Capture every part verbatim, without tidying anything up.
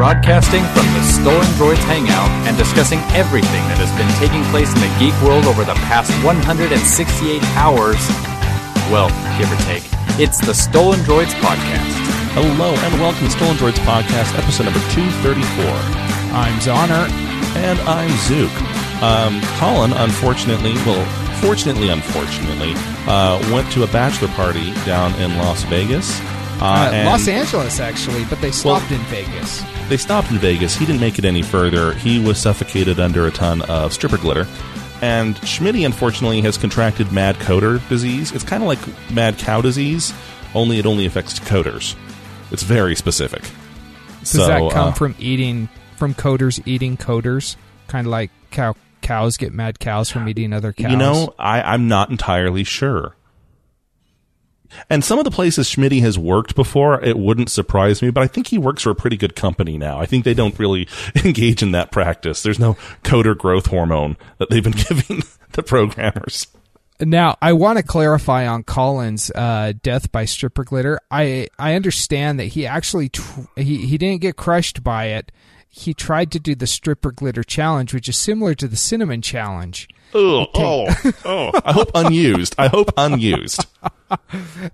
broadcasting from the Stolen Droids Hangout and discussing everything that has been taking place in the geek world over the past one hundred sixty-eight hours. Well, give or take. It's the Stolen Droids Podcast. Hello and welcome to Stolen Droids Podcast, episode number two thirty-four. I'm Zonner. And I'm Zook. Um, Colin, unfortunately, well, fortunately, unfortunately, uh, went to a bachelor party down in Las Vegas. Uh, uh, Los Angeles, actually, but they stopped well, in Vegas. They stopped in Vegas. He didn't make it any further. He was suffocated under a ton of stripper glitter. And Schmitty, unfortunately, has contracted mad coder disease. It's kind of like mad cow disease, only it only affects coders. It's very specific. Does so, that come uh, from eating, from coders eating coders? Kind of like cow cows get mad cows from eating other cows? You know, I, I'm not entirely sure. And some of the places Schmitty has worked before, it wouldn't surprise me, but I think he works for a pretty good company now. I think they don't really engage in that practice. There's no coder growth hormone that they've been giving the programmers. Now, I want to clarify on Colin's uh, death by stripper glitter. I I understand that he actually tr- he he didn't get crushed by it. He tried to do the stripper glitter challenge, which is similar to the cinnamon challenge. Ugh, oh, oh! I hope unused. I hope unused.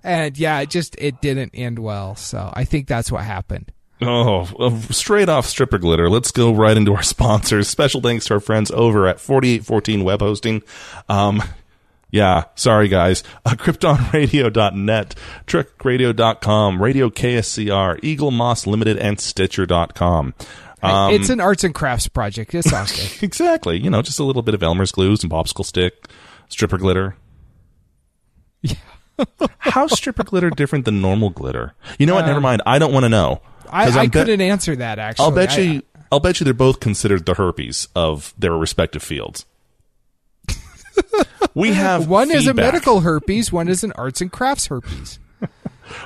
And yeah, it just it didn't end well. So I think that's what happened. Oh, straight off stripper glitter. Let's go right into our sponsors. Special thanks to our friends over at forty-eight fourteen Web Hosting. Um, yeah, sorry guys. Uh, Krypton Radio dot net, Trick Radio dot com, Radio K S C R, Eagle Moss Limited, and Stitcher dot com. Um, it's an arts and crafts project. It's awesome. Exactly. You know, just a little bit of Elmer's glue, some popsicle stick, stripper glitter. Yeah. How's stripper glitter different than normal glitter? You know what? Um, Never mind. I don't want to know. I, I couldn't be- answer that. Actually, I'll bet I, you. I'll bet you they're both considered the herpes of their respective fields. We have one feedback. Is a medical herpes. One is an arts and crafts herpes.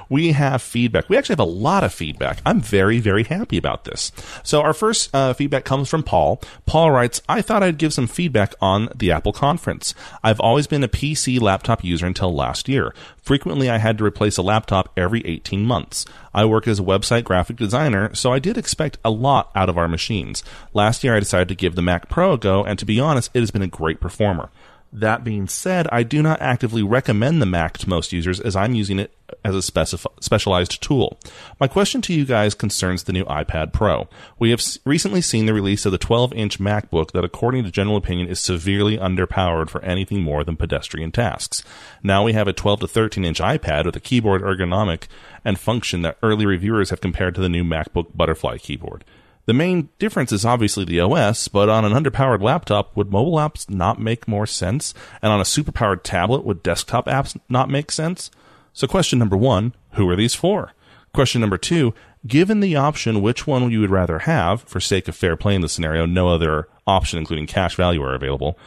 We have feedback. We actually have a lot of feedback. I'm very, very happy about this. So our first uh, feedback comes from Paul. Paul writes, I thought I'd give some feedback on the Apple conference. I've always been a P C laptop user until last year. Frequently, I had to replace a laptop every eighteen months. I work as a website graphic designer, so I did expect a lot out of our machines. Last year, I decided to give the Mac Pro a go, and to be honest, it has been a great performer. That being said, I do not actively recommend the Mac to most users as I'm using it as a specif- specialized tool. My question to you guys concerns the new iPad Pro. We have s- recently seen the release of the twelve-inch MacBook that, according to general opinion, is severely underpowered for anything more than pedestrian tasks. Now we have a twelve to thirteen-inch iPad with a keyboard ergonomic and function that early reviewers have compared to the new MacBook Butterfly keyboard. The main difference is obviously the O S, but on an underpowered laptop, would mobile apps not make more sense? And on a superpowered tablet, would desktop apps not make sense? So question number one, who are these for? Question number two, given the option which one you would rather have, for sake of fair play in this scenario, no other option including cash value are available.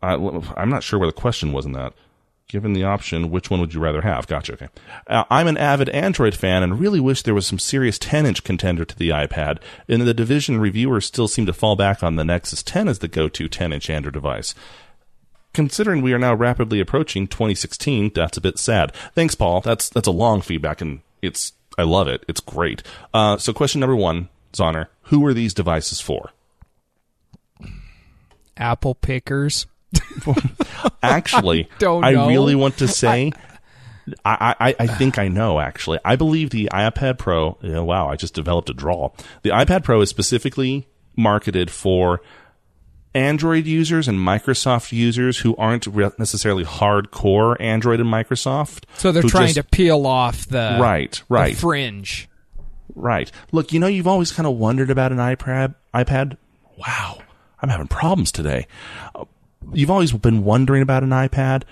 I, I'm not sure where the question was in that. Given the option, which one would you rather have? Gotcha, okay. Uh, I'm an avid Android fan and really wish there was some serious ten-inch contender to the iPad. In the division, reviewers still seem to fall back on the Nexus ten as the go-to ten-inch Android device. Considering we are now rapidly approaching twenty sixteen, that's a bit sad. Thanks, Paul. That's that's a long feedback, and it's I love it. It's great. Uh, so question number one, Zonner, who are these devices for? Apple pickers. Actually, I, don't know. I really want to say, I, I, I think I know, actually. I believe the iPad Pro, you know, wow, I just developed a draw. The iPad Pro is specifically marketed for Android users and Microsoft users who aren't re- necessarily hardcore Android and Microsoft. So they're trying just, to peel off the, right, right. the fringe. Right. Look, you know, you've always kind of wondered about an iPad. iPad. Wow, I'm having problems today. Uh, You've always been wondering about an iPad,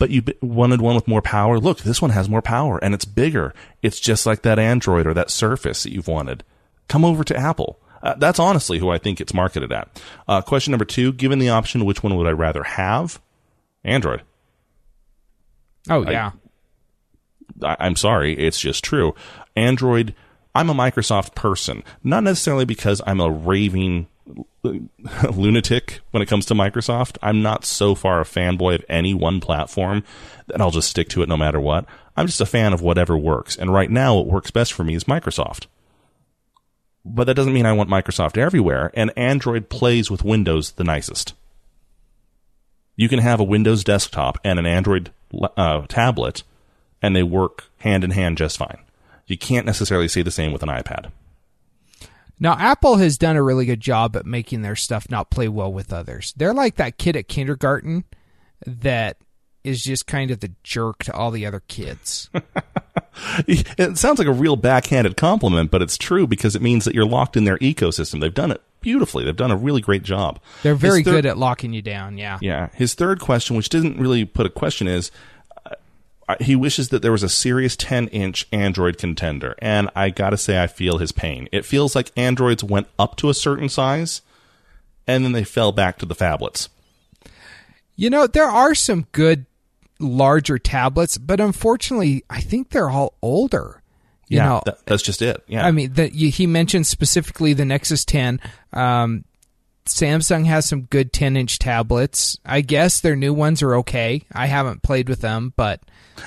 but you wanted one with more power. Look, this one has more power, and it's bigger. It's just like that Android or that Surface that you've wanted. Come over to Apple. Uh, that's honestly who I think it's marketed at. Uh, question number two, given the option, which one would I rather have? Android. Oh, yeah. I, I, I'm sorry. It's just true. Android, I'm a Microsoft person. Not necessarily because I'm a raving lunatic when it comes to Microsoft. I'm not so far a fanboy of any one platform that I'll just stick to it no matter what. I'm just a fan of whatever works, and right now what works best for me is Microsoft. but that doesn't mean I want Microsoft everywhere, and Android plays with Windows the nicest. You can have a Windows desktop and an Android uh, tablet, and they work hand in hand just fine. You can't necessarily say the same with an iPad. Now, Apple has done a really good job at making their stuff not play well with others. They're like that kid at kindergarten that is just kind of the jerk to all the other kids. It sounds like a real backhanded compliment, but it's true because it means that you're locked in their ecosystem. They've done it beautifully. They've done a really great job. They're very thir- good at locking you down, yeah. Yeah. His third question, which didn't really put a question, is... he wishes that there was a serious ten-inch Android contender, and I gotta say I feel his pain. It feels like Androids went up to a certain size, and then they fell back to the phablets. You know, there are some good larger tablets, but unfortunately, I think they're all older. You yeah, know, that, that's just it. Yeah, I mean, the, he mentioned specifically the Nexus ten. Um, Samsung has some good ten-inch tablets. I guess their new ones are okay. I haven't played with them, but...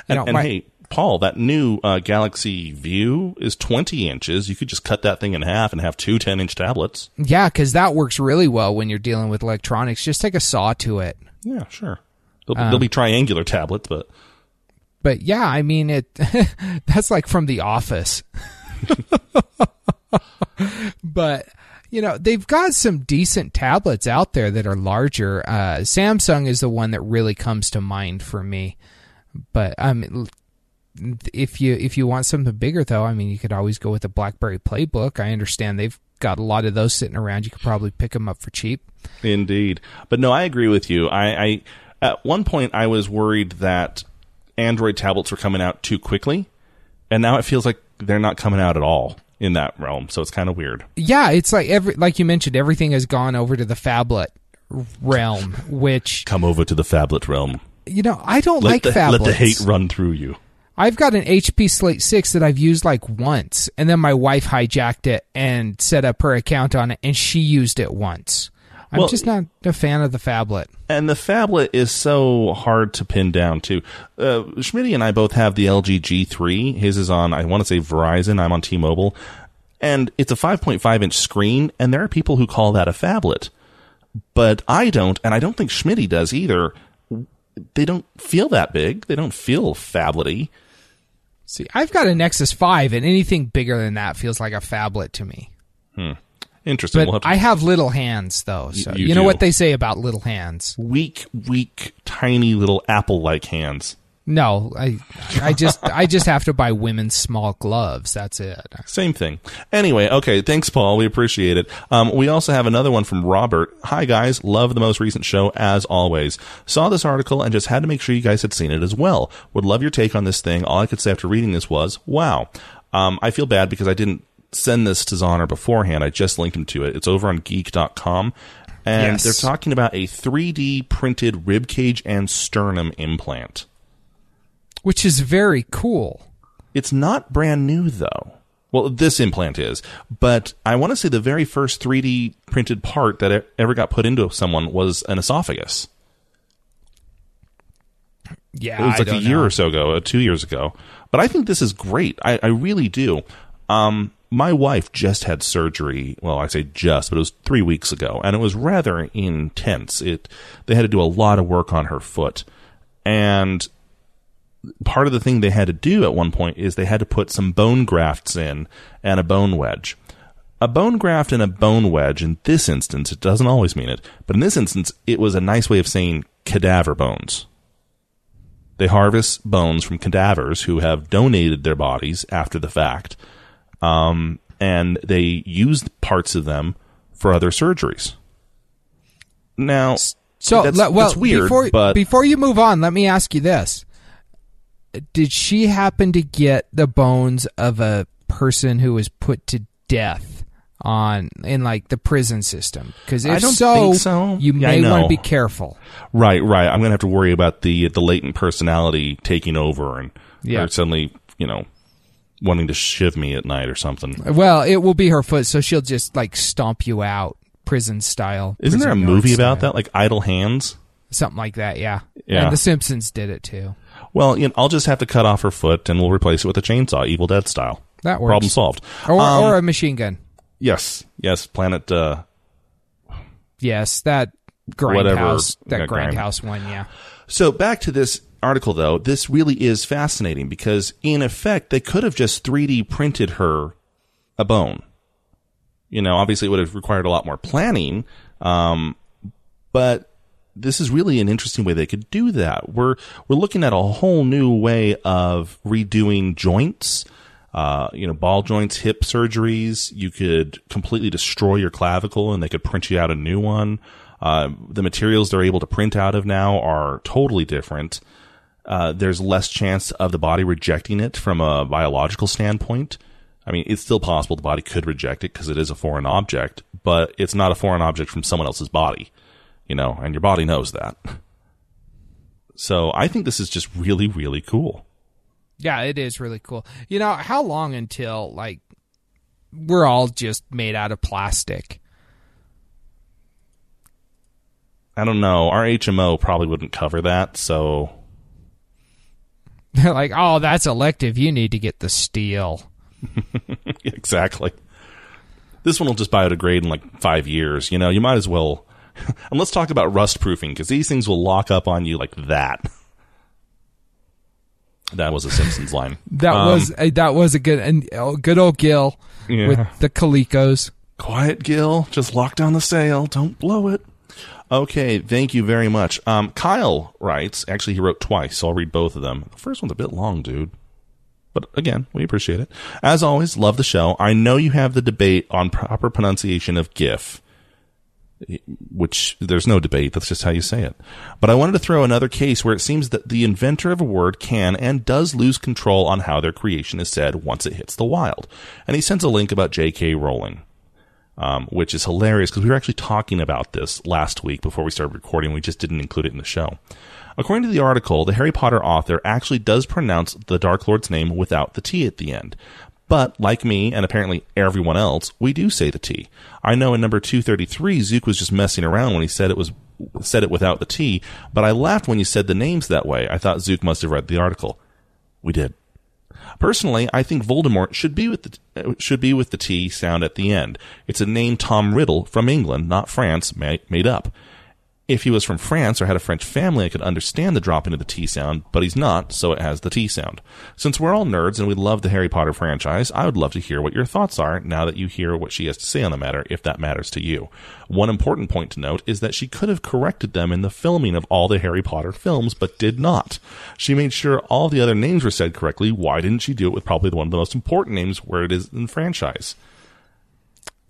And, know, and my- hey, Paul, that new uh, Galaxy View is twenty inches. You could just cut that thing in half and have two ten-inch tablets. Yeah, because that works really well when you're dealing with electronics. Just take a saw to it. Yeah, sure. They'll, um, they'll be triangular tablets, but... But yeah, I mean, it. That's like from The Office. But... You know, they've got some decent tablets out there that are larger. Uh, Samsung is the one that really comes to mind for me. But um, if you if you want something bigger, though, I mean, you could always go with a BlackBerry Playbook. I understand they've got a lot of those sitting around. You could probably pick them up for cheap. Indeed. But no, I agree with you. I, I at one point, I was worried that Android tablets were coming out too quickly. And now it feels like they're not coming out at all. In that realm, so it's kind of weird. Yeah, it's like every like you mentioned, everything has gone over to the phablet realm, which... Come over to the phablet realm. You know, I don't let like the, phablets. Let the hate run through you. I've got an H P Slate six that I've used like once, and then my wife hijacked it and set up her account on it, and she used it once. I'm well, just not a fan of the phablet. And the phablet is so hard to pin down, too. Uh, Schmitty and I both have the L G G three. His is on, I want to say, Verizon. I'm on T-Mobile. And it's a five point five inch screen, and there are people who call that a phablet. But I don't, and I don't think Schmitty does either. They don't feel that big. They don't feel phablet-y. See, I've got a Nexus five, and anything bigger than that feels like a phablet to me. Hmm. Interesting. But we'll have to- I have little hands, though. So you, you know do. What they say about little hands? Weak, weak, tiny little apple-like hands. No, I, I just, I just have to buy women's small gloves. That's it. Same thing. Anyway, okay. Thanks, Paul. We appreciate it. Um, we also have another one from Robert. Hi, guys. Love the most recent show as always. Saw this article and just had to make sure you guys had seen it as well. Would love your take on this thing. All I could say after reading this was, wow. Um, I feel bad because I didn't send this to Zonner beforehand. I just linked him to it. It's over on geek dot com. And yes. They're talking about a three D printed ribcage and sternum implant. Which is very cool. It's not brand new, though. Well, this implant is. But I want to say the very first three D printed part that ever got put into someone was an esophagus. Yeah, it was like a year know. or so ago, two years ago. But I think this is great. I, I really do. Um, my wife just had surgery. Well, I say just, but it was three weeks ago, and it was rather intense. It they had to do a lot of work on her foot, and part of the thing they had to do at one point is they had to put some bone grafts in and a bone wedge. A bone graft and a bone wedge, in this instance, it doesn't always mean it, but in this instance, it was a nice way of saying cadaver bones. They harvest bones from cadavers who have donated their bodies after the fact. Um, and they used parts of them for other surgeries. Now, so, that's, well, that's weird, before, but... Before you move on, let me ask you this. Did she happen to get the bones of a person who was put to death on in, like, the prison system? Because if I don't so, think so, you yeah, may want to be careful. Right, right. I'm going to have to worry about the the latent personality taking over and yeah. or suddenly, you know... wanting to shiv me at night or something. Well, it will be her foot, so she'll just, like, stomp you out, prison style. Isn't there a movie about that, like Idle Hands? Something like that, yeah. Yeah. And The Simpsons did it, too. Well, you know, I'll just have to cut off her foot, and we'll replace it with a chainsaw, Evil Dead style. That works. Problem solved. Or, um, or a machine gun. Yes. Yes. Planet. Uh, yes. That Grindhouse. That Grindhouse one. Yeah. So back to this article, though. This really is fascinating because, in effect, they could have just three D printed her a bone. You know, obviously, it would have required a lot more planning. Um, but this is really an interesting way they could do that. We're we're looking at a whole new way of redoing joints. Uh, you know, ball joints, hip surgeries. You could completely destroy your clavicle, and they could print you out a new one. Uh, the materials they're able to print out of now are totally different. Uh, there's less chance of the body rejecting it from a biological standpoint. I mean, it's still possible the body could reject it because it is a foreign object, but it's not a foreign object from someone else's body, you know, and your body knows that. So I think this is just really, really cool. Yeah, it is really cool. You know, how long until, like, we're all just made out of plastic? I don't know. Our H M O probably wouldn't cover that, so... They're like, oh, that's elective. You need to get the steel. Exactly. This one will just biodegrade in like five years. You know, you might as well... And let's talk about rust-proofing, because these things will lock up on you like that. That was a Simpsons line. that um, was that was a good and good old Gil yeah. with the Colicos. Quiet, Gil. Just lock down the sale. Don't blow it. Okay, thank you very much. Um, Kyle writes. Actually, he wrote twice, so I'll read both of them. The first one's a bit long, dude. But again, we appreciate it. As always, love the show. I know you have the debate on proper pronunciation of GIF, which there's no debate. That's just how you say it. But I wanted to throw another case where it seems that the inventor of a word can and does lose control on how their creation is said once it hits the wild. And he sends a link about J K Rowling, um, which is hilarious because we were actually talking about this last week before we started recording. We just didn't include it in the show. According to the article, the Harry Potter author actually does pronounce the Dark Lord's name without the T at the end. But, like me, and apparently everyone else, we do say the T. I know in number two thirty-three, Zook was just messing around when he said it was said it without the T, but I laughed when you said the names that way. I thought Zook must have read the article. We did. Personally, I think Voldemort should be with the, should be with the T sound at the end. It's a name Tom Riddle, from England, not France, made up. If he was from France or had a French family, I could understand the drop into the T sound, but he's not, so it has the T sound. Since we're all nerds and we love the Harry Potter franchise, I would love to hear what your thoughts are now that you hear what she has to say on the matter, if that matters to you. One important point to note is that she could have corrected them in the filming of all the Harry Potter films, but did not. She made sure all the other names were said correctly. Why didn't she do it with probably one of the most important names where it is in the franchise?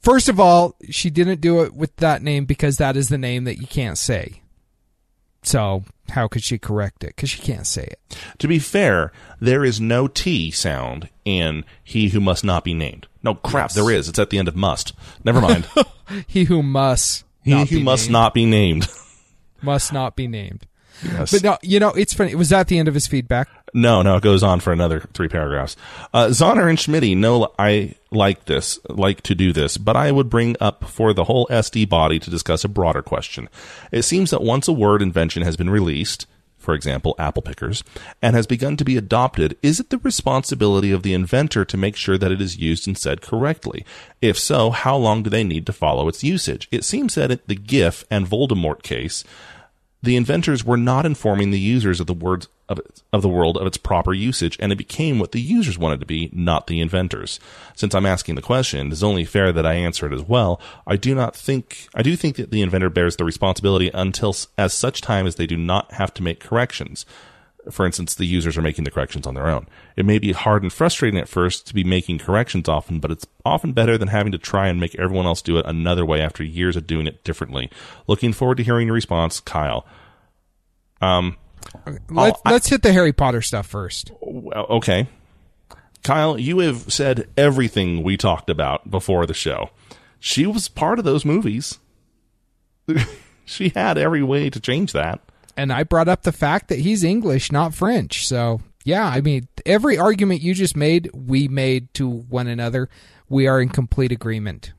First of all, she didn't do it with that name because that is the name that you can't say. So how could she correct it? Because she can't say it. To be fair, there is no T sound in He Who Must Not Be Named. No, crap, yes. There is. It's at the end of must. Never mind. He who must He not who be must named. not be named. Must not be named. Yes. But no, you know, it's funny. Was that the end of his feedback? No, no, it goes on for another three paragraphs. Uh, Zonner and Schmitty, no, I like this, like to do this, but I would bring up for the whole S D body to discuss a broader question. It seems that once a word invention has been released, for example, apple pickers, and has begun to be adopted, is it the responsibility of the inventor to make sure that it is used and said correctly? If so, how long do they need to follow its usage? It seems that in the GIF and Voldemort case, the inventors were not informing the users of the words of, of the world of its proper usage, and it became what the users wanted to be, not the inventors. Since I'm asking the question, it is only fair that I answer it as well. I do not think I do think that the inventor bears the responsibility until as such time as they do not have to make corrections. For instance, the users are making the corrections on their own. It may be hard and frustrating at first to be making corrections often, but it's often better than having to try and make everyone else do it another way after years of doing it differently. Looking forward to hearing your response, Kyle. Um, let's, I, let's hit the Harry Potter stuff first. Okay. Kyle, you have said everything we talked about before the show. She was part of those movies. She had every way to change that. And I brought up the fact that he's English, not French. So, yeah, I mean, every argument you just made, we made to one another. We are in complete agreement.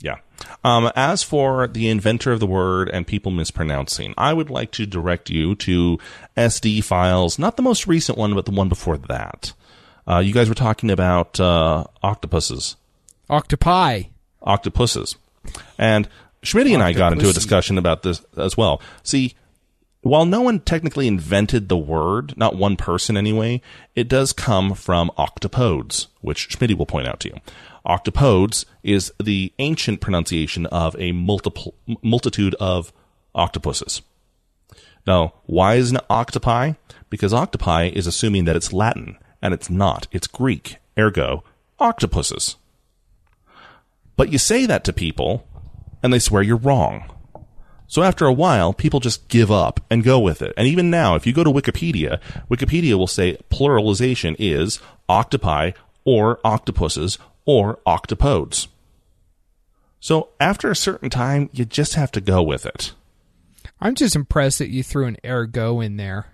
Yeah. Um, as for the inventor of the word and people mispronouncing, I would like to direct you to S D files, not the most recent one, but the one before that. Uh, you guys were talking about uh, octopuses. Octopi. octopuses. And Schmitty and I got into a discussion about this as well. See, while no one technically invented the word, not one person anyway, it does come from octopodes, which Schmitty will point out to you. Octopodes is the ancient pronunciation of a multiple, multitude of octopuses. Now, why is an octopi? Because octopi is assuming that it's Latin, and it's not. It's Greek, ergo, octopuses. But you say that to people, and they swear you're wrong. So after a while, people just give up and go with it. And even now, if you go to Wikipedia, Wikipedia will say pluralization is octopi or octopuses or octopodes. So after a certain time, you just have to go with it. I'm just impressed that you threw an ergo in there.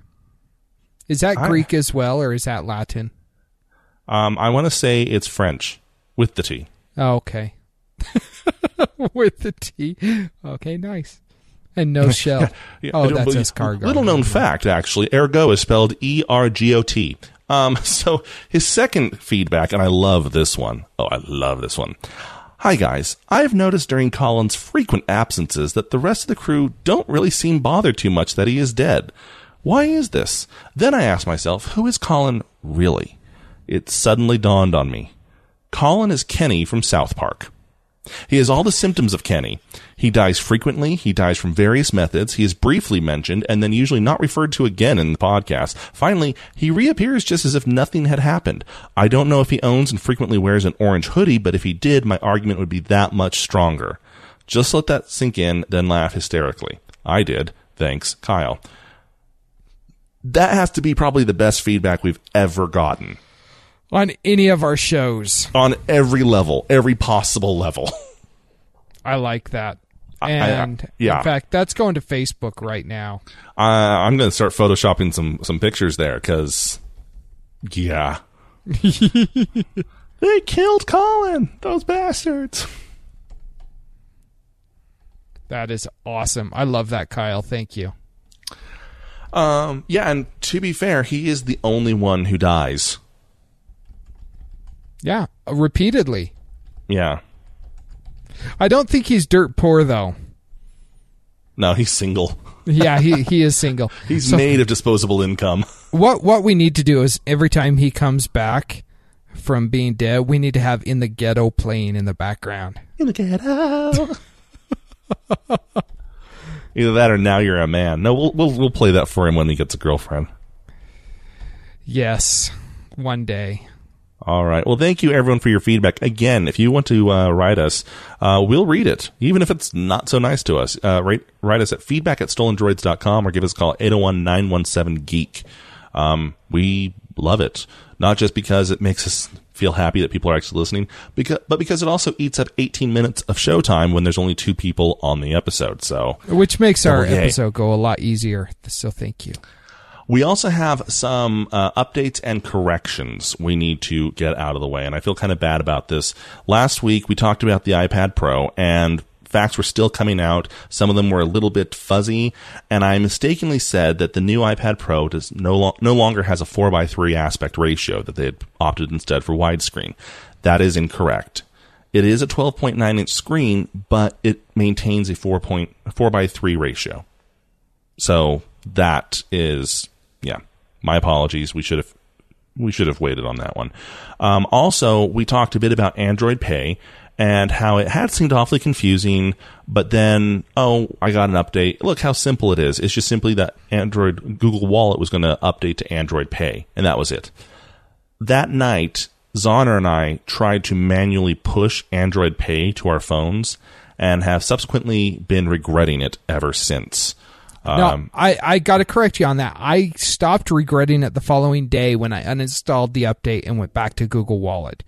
Is that I, Greek as well, or is that Latin? Um, I want to say it's French with the T. Oh, okay. With the T. Okay, nice. And no shell. Yeah, yeah. Oh, that's escargot. Little known fact, actually. Ergo is spelled E R G O T. Um, so his second feedback, and I love this one. Oh, I love this one. Hi, guys. I've noticed during Colin's frequent absences that the rest of the crew don't really seem bothered too much that he is dead. Why is this? Then I asked myself, who is Colin really? It suddenly dawned on me. Colin is Kenny from South Park. He has all the symptoms of Kenny. He dies frequently. He dies from various methods. He is briefly mentioned and then usually not referred to again in the podcast. Finally, he reappears just as if nothing had happened. I don't know if he owns and frequently wears an orange hoodie, but if he did, my argument would be that much stronger. Just let that sink in, then laugh hysterically. I did. Thanks, Kyle. That has to be probably the best feedback we've ever gotten. On any of our shows. On every level, every possible level. I like that. And, I, I, yeah. in fact, that's going to Facebook right now. Uh, I'm going to start photoshopping some, some pictures there, because, yeah. They killed Colin, those bastards. That is awesome. I love that, Kyle. Thank you. Um. Yeah, and to be fair, he is the only one who dies. Yeah, repeatedly. Yeah. I don't think he's dirt poor, though. No, he's single. Yeah, he, he is single. He's so, made of disposable income. What what we need to do is every time he comes back from being dead, we need to have In the Ghetto playing in the background. In the ghetto. Either that or Now You're a Man. No, we'll we'll, we'll play that for him when he gets a girlfriend. Yes, one day. All right. Well, thank you, everyone, for your feedback. Again, if you want to uh, write us, uh, we'll read it, even if it's not so nice to us. Uh, write, write us at feedback at stolen droids dot com or give us a call, eight oh one, nine one seven, geek. Um, we love it, not just because it makes us feel happy that people are actually listening, because, but because it also eats up eighteen minutes of showtime when there's only two people on the episode. So, which makes our okay. episode go a lot easier. So thank you. We also have some uh, updates and corrections we need to get out of the way, and I feel kind of bad about this. Last week, we talked about the iPad Pro, and facts were still coming out. Some of them were a little bit fuzzy, and I mistakenly said that the new iPad Pro does no, lo- no longer has a four by three aspect ratio, that they had opted instead for widescreen. That is incorrect. It is a twelve point nine inch screen, but it maintains a four by three ratio. So that is... Yeah, my apologies. We should have we should have waited on that one. Um, also, we talked a bit about Android Pay and how it had seemed awfully confusing, but then, oh, I got an update. Look how simple it is. It's just simply that Android Google Wallet was going to update to Android Pay, and that was it. That night, Zonner and I tried to manually push Android Pay to our phones and have subsequently been regretting it ever since. Um, no, I, I got to correct you on that. I stopped regretting it the following day when I uninstalled the update and went back to Google Wallet.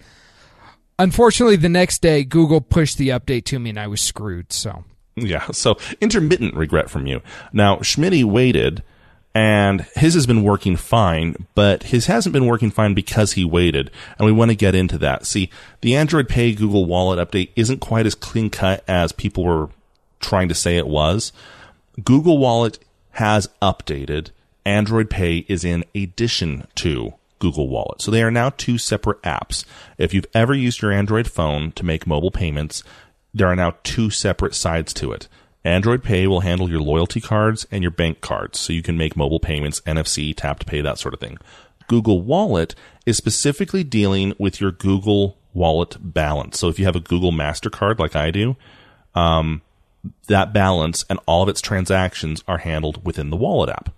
Unfortunately, the next day, Google pushed the update to me and I was screwed. So yeah, so intermittent regret from you. Now, Schmitty waited and his has been working fine, but his hasn't been working fine because he waited, and we want to get into that. See, the Android Pay Google Wallet update isn't quite as clean cut as people were trying to say it was. Google Wallet has updated. Android Pay is in addition to Google Wallet. So they are now two separate apps. If you've ever used your Android phone to make mobile payments, there are now two separate sides to it. Android Pay will handle your loyalty cards and your bank cards, so you can make mobile payments, N F C, tap to pay, that sort of thing. Google Wallet is specifically dealing with your Google Wallet balance. So if you have a Google MasterCard like I do, um, that balance and all of its transactions are handled within the Wallet app.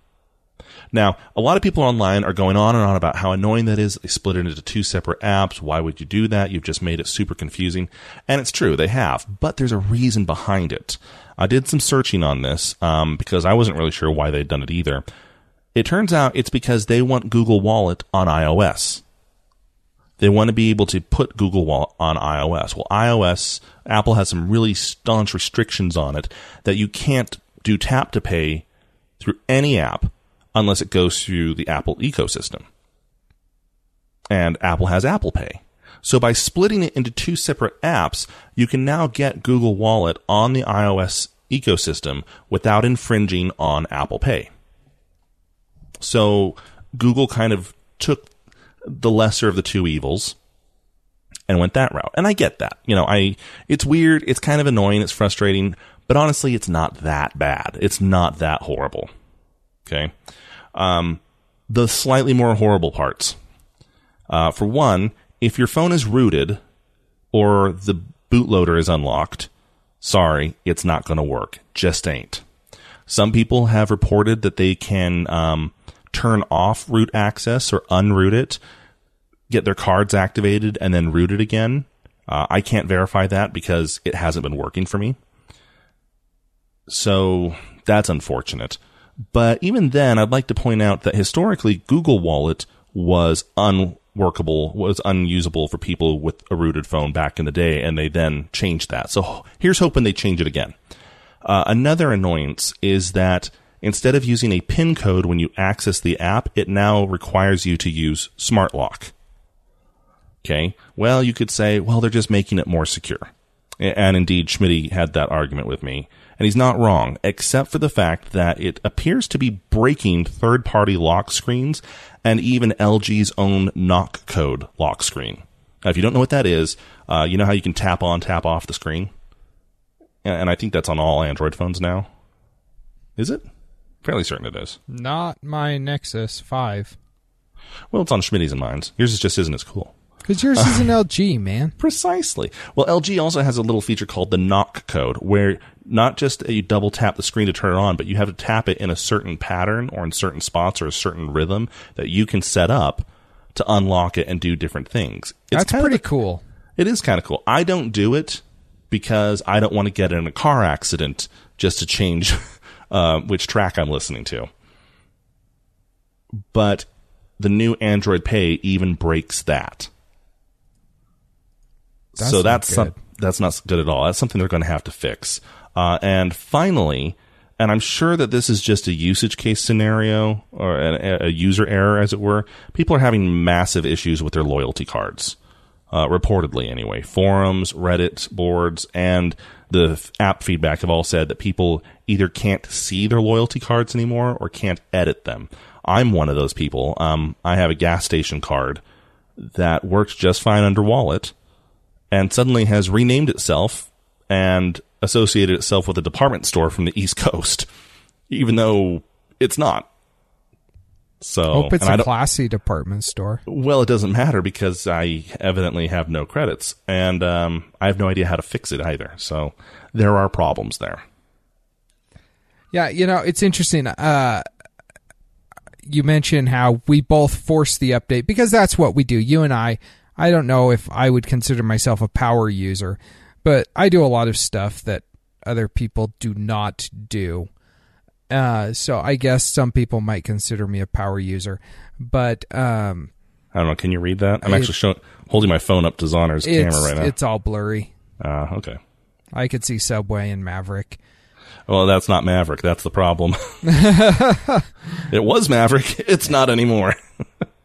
Now, a lot of people online are going on and on about how annoying that is. They split it into two separate apps. Why would you do that? You've just made it super confusing. And it's true, they have, but there's a reason behind it. I did some searching on this um, because I wasn't really sure why they'd done it either. It turns out it's because they want Google Wallet on iOS. They want to be able to put Google Wallet on iOS. Well, iOS, Apple has some really staunch restrictions on it that you can't do tap to pay through any app unless it goes through the Apple ecosystem. And Apple has Apple Pay. So by splitting it into two separate apps, you can now get Google Wallet on the iOS ecosystem without infringing on Apple Pay. So Google kind of took the lesser of the two evils and went that route. And I get that. You know, I it's weird, it's kind of annoying, it's frustrating, but honestly, it's not that bad. It's not that horrible. Okay. Um, the slightly more horrible parts. Uh, for one, if your phone is rooted or the bootloader is unlocked, sorry, it's not going to work. Just ain't. Some people have reported that they can um, turn off root access or unroot it, get their cards activated, and then root it again. Uh, I can't verify that because it hasn't been working for me. So that's unfortunate. But even then, I'd like to point out that historically, Google Wallet was unworkable, was unusable for people with a rooted phone back in the day, and they then changed that. So here's hoping they change it again. Uh, another annoyance is that instead of using a PIN code when you access the app, it now requires you to use Smart Lock. Okay. Well, you could say, well, they're just making it more secure. And indeed, Schmitty had that argument with me. And he's not wrong, except for the fact that it appears to be breaking third-party lock screens and even L G's own knock code lock screen. Now, if you don't know what that is, uh, you know how you can tap on, tap off the screen? And I think that's on all Android phones now. Is it? Fairly certain it is. Not my Nexus five. Well, it's on Schmitty's and mine's. Yours just isn't as cool. Because yours is an L G, man. Precisely. Well, L G also has a little feature called the knock code, where not just you double tap the screen to turn it on, but you have to tap it in a certain pattern or in certain spots or a certain rhythm that you can set up to unlock it and do different things. It's that's pretty a, cool. It is kind of cool. I don't do it, because I don't want to get in a car accident just to change uh, which track I'm listening to. But the new Android Pay even breaks that. That's so that's not some, that's not good at all. That's something they're going to have to fix. Uh, and finally, and I'm sure that this is just a usage case scenario or a, a user error, as it were, people are having massive issues with their loyalty cards. Uh, reportedly anyway, forums, Reddit boards, and the f- app feedback have all said that people either can't see their loyalty cards anymore or can't edit them. I'm one of those people. Um, I have a gas station card that works just fine under Wallet and suddenly has renamed itself and associated itself with a department store from the East Coast, even though it's not. So, hope it's a classy department store. Well, it doesn't matter because I evidently have no credits, and um, I have no idea how to fix it either. So there are problems there. Yeah, you know, it's interesting. Uh, you mentioned how we both forced the update because that's what we do. You and I, I don't know if I would consider myself a power user, but I do a lot of stuff that other people do not do. Uh, so I guess some people might consider me a power user, but, um, I don't know. Can you read that? I'm it, actually showing, holding my phone up to Zonner's camera right now. It's all blurry. Uh, okay. I could see Subway and Maverick. Well, that's not Maverick. That's the problem. It was Maverick. It's not anymore.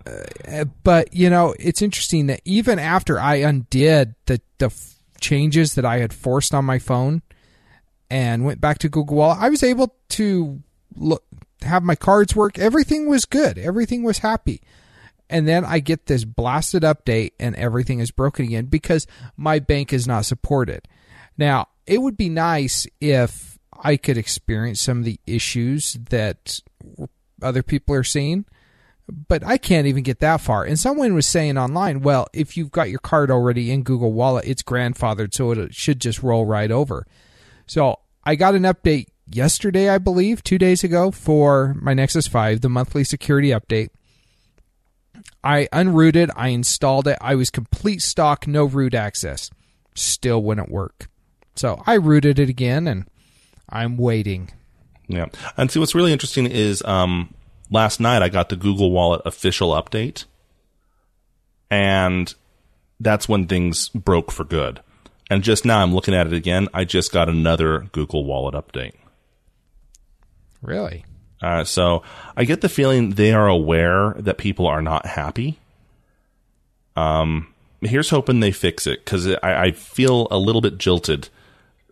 uh, but you know, it's interesting that even after I undid the, the f- changes that I had forced on my phone, and went back to Google Wallet, I was able to look, have my cards work. Everything was good. Everything was happy. And then I get this blasted update and everything is broken again because my bank is not supported. Now, it would be nice if I could experience some of the issues that other people are seeing, but I can't even get that far. And someone was saying online, well, if you've got your card already in Google Wallet, it's grandfathered, so it should just roll right over. So I got an update yesterday, I believe, two days ago, for my Nexus five, the monthly security update. I unrooted, I installed it, I was complete stock, no root access. Still wouldn't work. So I rooted it again, and I'm waiting. Yeah. And see, what's really interesting is um, last night I got the Google Wallet official update, and that's when things broke for good. And just now I'm looking at it again. I just got another Google Wallet update. Really? Uh, so I get the feeling they are aware that people are not happy. Um, here's hoping they fix it, because I, I feel a little bit jilted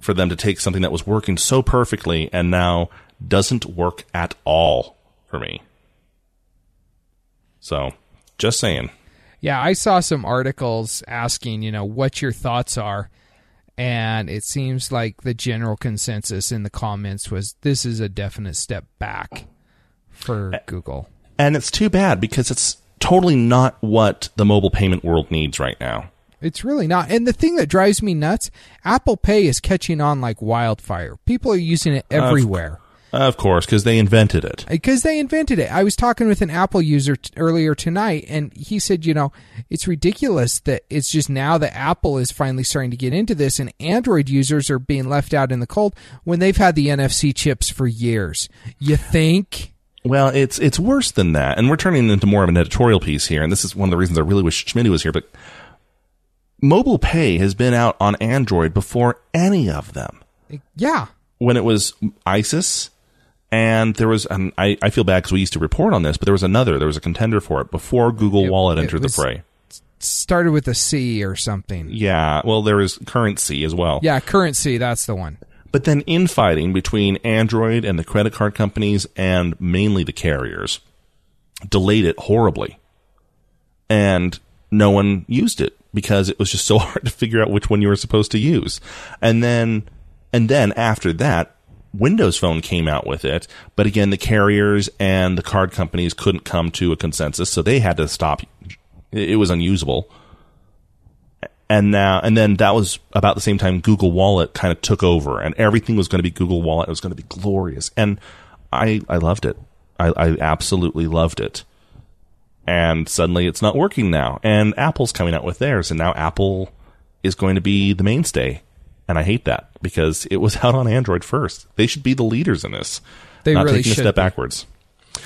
for them to take something that was working so perfectly and now doesn't work at all for me. So, just saying. Yeah, I saw some articles asking, you know, what your thoughts are, and it seems like the general consensus in the comments was this is a definite step back for Google. And it's too bad, because it's totally not what the mobile payment world needs right now. It's really not. And the thing that drives me nuts, Apple Pay is catching on like wildfire. People are using it everywhere. Of, of course, because they invented it. Because they invented it. I was talking with an Apple user t- earlier tonight, and he said, you know, it's ridiculous that it's just now that Apple is finally starting to get into this, and Android users are being left out in the cold when they've had the N F C chips for years. You think? Well, it's it's worse than that, and we're turning into more of an editorial piece here, and this is one of the reasons I really wish Schmitty was here, but mobile pay has been out on Android before any of them. Yeah. When it was ISIS, and there was, and I, I feel bad because we used to report on this, but there was another, there was a contender for it before Google it, Wallet it entered was, the fray. Started with a C or something. Yeah, well, there is CurrentC as well. Yeah, CurrentC, that's the one. But then infighting between Android and the credit card companies and mainly the carriers delayed it horribly. And no one used it, because it was just so hard to figure out which one you were supposed to use. And then, and then after that, Windows Phone came out with it. But again, the carriers and the card companies couldn't come to a consensus, so they had to stop. It was unusable. And now, and then that was about the same time Google Wallet kind of took over, and everything was going to be Google Wallet. It was going to be glorious. And I, I loved it. I, I absolutely loved it. And suddenly it's not working now. And Apple's coming out with theirs. And now Apple is going to be the mainstay. And I hate that, because it was out on Android first. They should be the leaders in this. They not really should. Not taking a step be. backwards.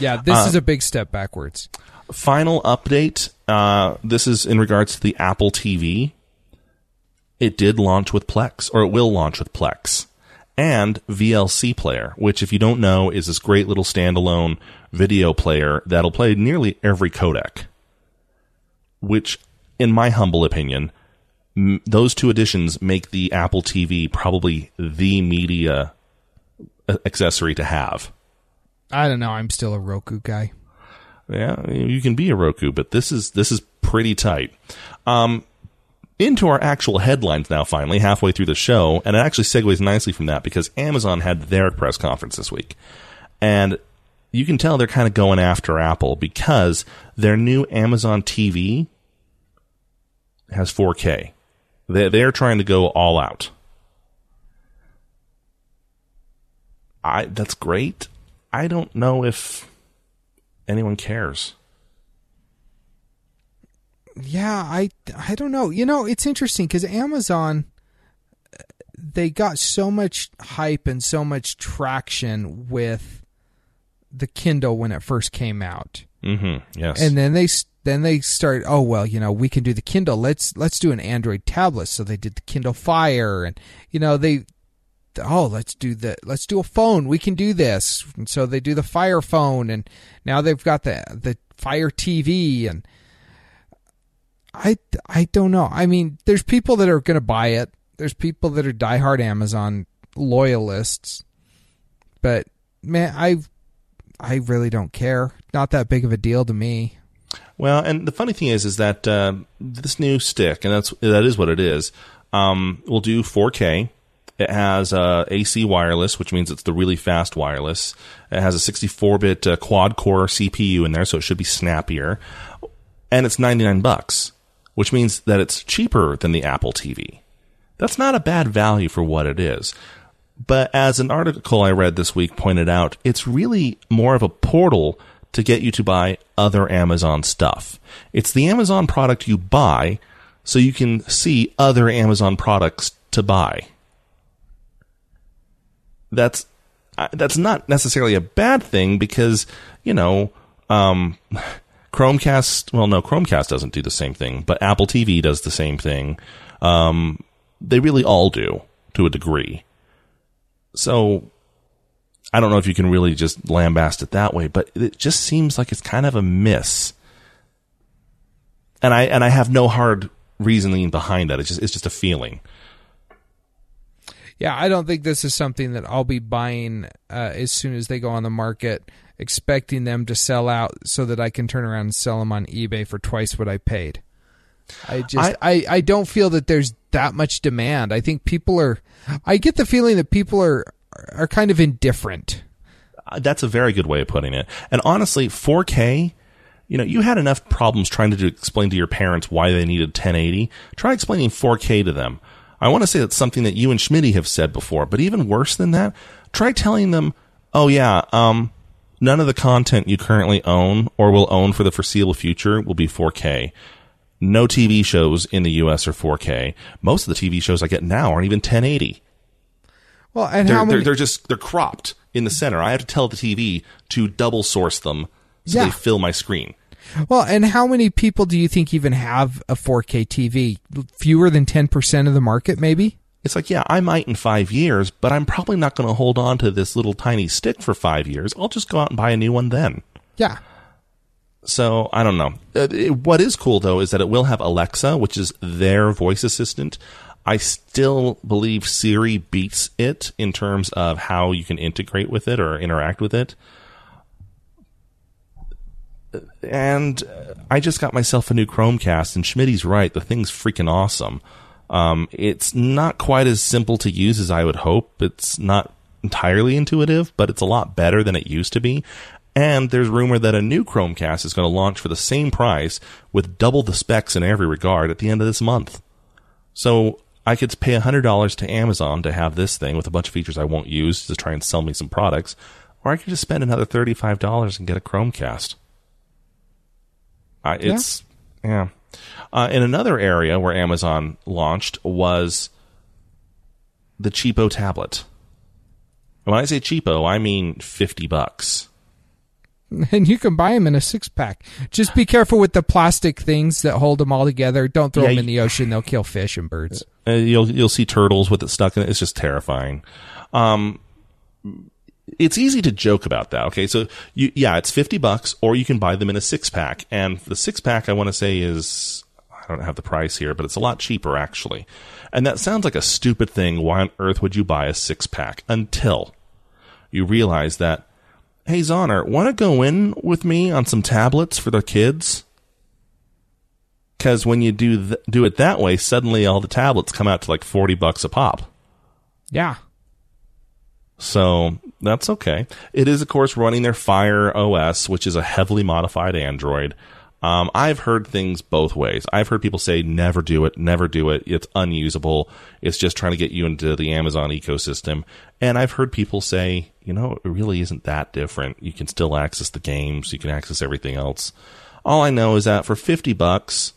Yeah, this uh, is a big step backwards. Final update. Uh, this is in regards to the Apple T V. It did launch with Plex, or it will launch with Plex. And V L C Player, which, if you don't know, is this great little standalone video player that'll play nearly every codec. Which, in my humble opinion, m- those two additions make the Apple T V probably the media accessory to have. I don't know. I'm still a Roku guy. Yeah, you can be a Roku, but this is this is pretty tight. Um... Into our actual headlines now, finally, halfway through the show, and it actually segues nicely from that, because Amazon had their press conference this week. And you can tell they're kind of going after Apple, because their new Amazon T V has four K. They're trying to go all out. I That's great. I don't know if anyone cares. Yeah, I, I don't know. You know, it's interesting, because Amazon, they got so much hype and so much traction with the Kindle when it first came out. Mm-hmm. Yes. And then they then they started, oh, well, you know, we can do the Kindle. Let's let's do an Android tablet. So they did the Kindle Fire, and, you know, they, oh, let's do the let's do a phone. We can do this. And so they do the Fire Phone, and now they've got the the Fire T V, and I, I don't know. I mean, there's people that are going to buy it. There's people that are diehard Amazon loyalists. But, man, I I really don't care. Not that big of a deal to me. Well, and the funny thing is is that uh, this new stick, and that's that is what it is, um, will do four K, It has uh, A C wireless, which means it's the really fast wireless. It has a sixty-four bit uh, quad-core C P U in there, so it should be snappier. And it's ninety-nine bucks, which means that it's cheaper than the Apple T V. That's not a bad value for what it is. But as an article I read this week pointed out, it's really more of a portal to get you to buy other Amazon stuff. It's the Amazon product you buy so you can see other Amazon products to buy. That's that's not necessarily a bad thing because, you know, um, Chromecast, well, no, Chromecast doesn't do the same thing, but Apple T V does the same thing. Um, they really all do to a degree. So I don't know if you can really just lambast it that way, but it just seems like it's kind of a miss. And I and I have no hard reasoning behind that. It's just it's just a feeling. Yeah, I don't think this is something that I'll be buying uh, as soon as they go on the market, expecting them to sell out so that I can turn around and sell them on eBay for twice what I paid. I just I, I, I don't feel that there's that much demand. I think people are I get the feeling that people are are kind of indifferent. That's a very good way of putting it. And honestly, four K, you know, you had enough problems trying to do, explain to your parents why they needed ten eighty. Try explaining four K to them. I want to say that's something that you and Schmitty have said before, but even worse than that, try telling them, "Oh yeah, um none of the content you currently own or will own for the foreseeable future will be four K." No T V shows in the U S are four K. Most of the T V shows I get now aren't even ten eighty. Well, and they're, how many- they're, they're just they're cropped in the center. I have to tell the T V to double source them so yeah. they fill my screen. Well, and how many people do you think even have a four K T V? Fewer than ten percent of the market, maybe? It's like, yeah, I might in five years, but I'm probably not going to hold on to this little tiny stick for five years. I'll just go out and buy a new one then. Yeah. So, I don't know. Uh, it, what is cool, though, is that it will have Alexa, which is their voice assistant. I still believe Siri beats it in terms of how you can integrate with it or interact with it. And I just got myself a new Chromecast, and Schmitty's right. The thing's freaking awesome. Um, it's not quite as simple to use as I would hope. It's not entirely intuitive, but it's a lot better than it used to be. And there's rumor that a new Chromecast is going to launch for the same price with double the specs in every regard at the end of this month. So I could pay one hundred dollars to Amazon to have this thing with a bunch of features I won't use to try and sell me some products, or I could just spend another thirty-five dollars and get a Chromecast. Uh, it's, yeah. yeah. Uh, in another area where Amazon launched was the cheapo tablet. And when I say cheapo, I mean fifty bucks. And you can buy them in a six-pack. Just be careful with the plastic things that hold them all together. Don't throw yeah, them in the ocean. They'll kill fish and birds. Uh, you'll you'll see turtles with it stuck in it. It's just terrifying. Um, it's easy to joke about that. Okay, so, you, yeah, it's fifty bucks, or you can buy them in a six-pack. And the six-pack, I want to say, is... I don't have the price here, but it's a lot cheaper, actually. And that sounds like a stupid thing. Why on earth would you buy a six-pack? Until you realize that, hey, Zonner, want to go in with me on some tablets for the kids? Because when you do th- do it that way, suddenly all the tablets come out to like forty bucks a pop. Yeah. So that's okay. It is, of course, running their Fire O S, which is a heavily modified Android. Um, I've heard things both ways. I've heard people say, never do it, never do it. It's unusable. It's just trying to get you into the Amazon ecosystem. And I've heard people say, you know, it really isn't that different. You can still access the games. You can access everything else. All I know is that for fifty bucks,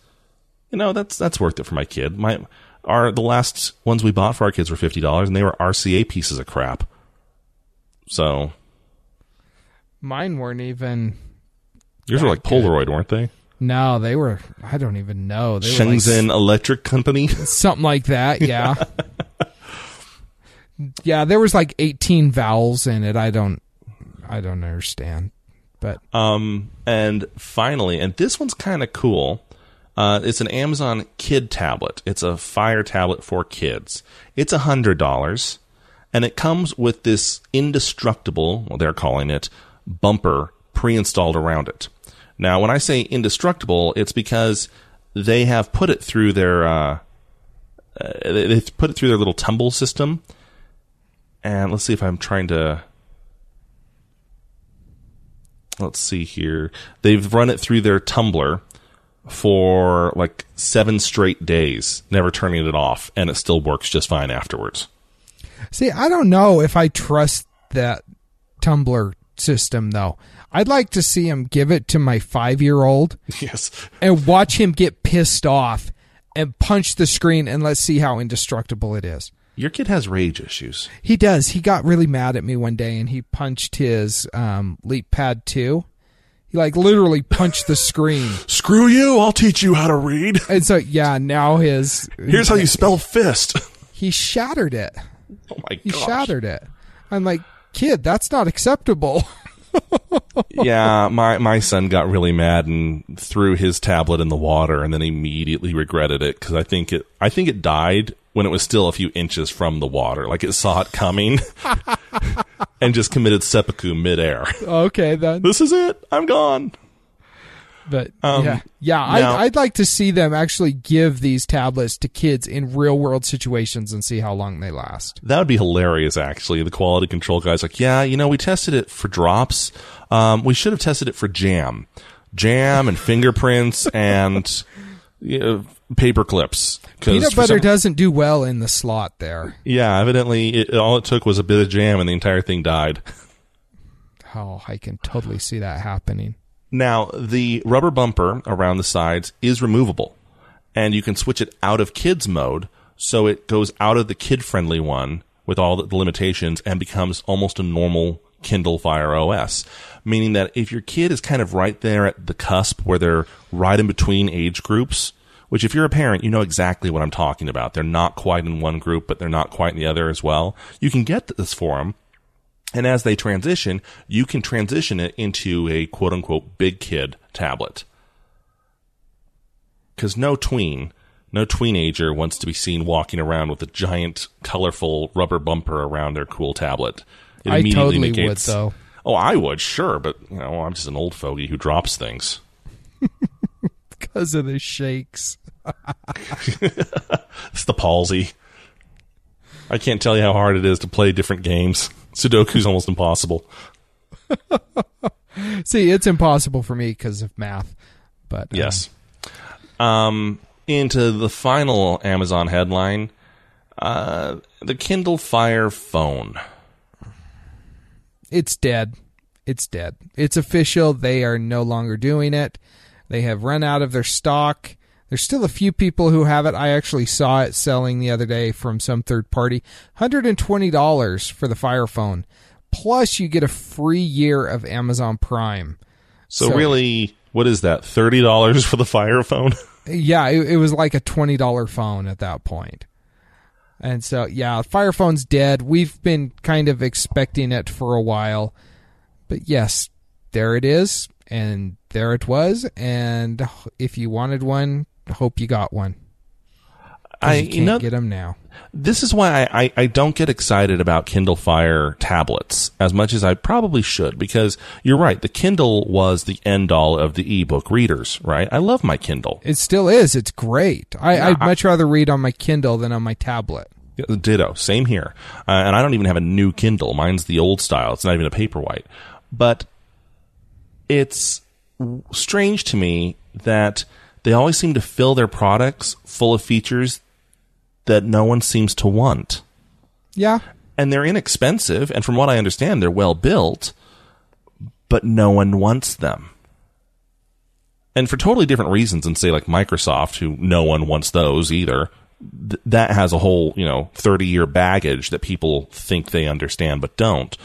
you know, that's that's worth it for my kid. My our the last ones we bought for our kids were fifty dollars, and they were R C A pieces of crap. So. Mine weren't even... Yours were like Polaroid, good. Weren't they? No, they were, I don't even know. They Shenzhen were like, Electric Company? Something like that, yeah. Yeah, there was like eighteen vowels in it. I don't I don't understand. But um, and finally, and this one's kind of cool. Uh, it's an Amazon kid tablet. It's a Fire tablet for kids. It's one hundred dollars, and it comes with this indestructible, well, they're calling it, bumper pre-installed around it. Now, when I say indestructible, it's because they have put it through their uh, they put it through their little tumble system, And let's see if I'm trying to... Let's see here. They've run it through their Tumblr for like seven straight days, never turning it off, and it still works just fine afterwards. See, I don't know if I trust that Tumblr system, though. I'd like to see him give it to my five-year-old. Yes. And watch him get pissed off and punch the screen, and let's see how indestructible it is. Your kid has rage issues. He does. He got really mad at me one day, and he punched his um, LeapPad two. He, like, literally punched the screen. Screw you. I'll teach you how to read. And so, yeah, now his... Here's how you spell fist. He shattered it. Oh, my gosh. He shattered it. I'm like, kid, that's not acceptable. Yeah, my, my son got really mad and threw his tablet in the water, and then immediately regretted it, because I think it I think it died when it was still a few inches from the water. Like, it saw it coming and just committed seppuku midair. Okay, then. This is it. I'm gone. But, um, yeah, yeah I'd, now, I'd like to see them actually give these tablets to kids in real-world situations and see how long they last. That would be hilarious, actually. The quality control guy's like, yeah, you know, we tested it for drops. Um, we should have tested it for jam. Jam and fingerprints and you know, paper clips. Peanut butter some, doesn't do well in the slot there. Yeah, evidently, it, all it took was a bit of jam and the entire thing died. Oh, I can totally see that happening. Now, the rubber bumper around the sides is removable, and you can switch it out of kids mode, so it goes out of the kid-friendly one with all the limitations and becomes almost a normal Kindle Fire O S, meaning that if your kid is kind of right there at the cusp where they're right in between age groups, which if you're a parent, you know exactly what I'm talking about. They're not quite in one group, but they're not quite in the other as well. You can get this for them. And as they transition, you can transition it into a quote-unquote big kid tablet. Because no tween, no tweenager wants to be seen walking around with a giant, colorful rubber bumper around their cool tablet. It I totally negates, would, though. Oh, I would, sure, but you know, I'm just an old fogey who drops things. Because of the shakes. It's the palsy. I can't tell you how hard it is to play different games. Sudoku's almost impossible. See, it's impossible for me because of math. But um. Yes. Um, into the final Amazon headline, uh, the Kindle Fire Phone. It's dead. It's dead. It's official. They are no longer doing it. They have run out of their stock. There's still a few people who have it. I actually saw it selling the other day from some third party. one hundred twenty dollars for the Fire Phone. Plus, you get a free year of Amazon Prime. So, so really, what is that, thirty dollars for the Fire Phone? Yeah, it, it was like a twenty dollars phone at that point. And so, yeah, Fire Phone's dead. We've been kind of expecting it for a while. But yes, there it is. And there it was. And if you wanted one... hope you got one. I you can't you know, get them now. This is why I, I, I don't get excited about Kindle Fire tablets as much as I probably should, because you're right. The Kindle was the end all of the ebook readers, right? I love my Kindle. It still is. It's great. I, yeah, I'd I, much rather read on my Kindle than on my tablet. Ditto. Same here. Uh, and I don't even have a new Kindle. Mine's the old style. It's not even a Paperwhite. But it's strange to me that they always seem to fill their products full of features that no one seems to want. Yeah. And they're inexpensive, and from what I understand, they're well built, but no one wants them. And for totally different reasons than, say, like Microsoft, who no one wants those either. Th- that has a whole, you know, thirty-year baggage that people think they understand but don't.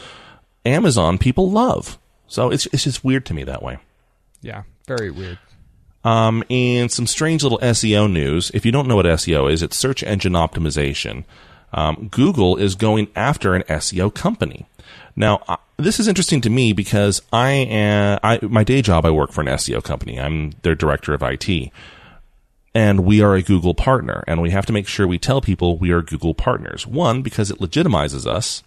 Amazon people love. So it's it's just weird to me that way. Yeah, very weird. Um, and some strange little S E O news. If you don't know what S E O is, it's search engine optimization. Um, Google is going after an S E O company. Now, uh, this is interesting to me because I am, I, my day job, I work for an S E O company. I'm their director of I T. And we are a Google partner. And we have to make sure we tell people we are Google partners. One, because it legitimizes us.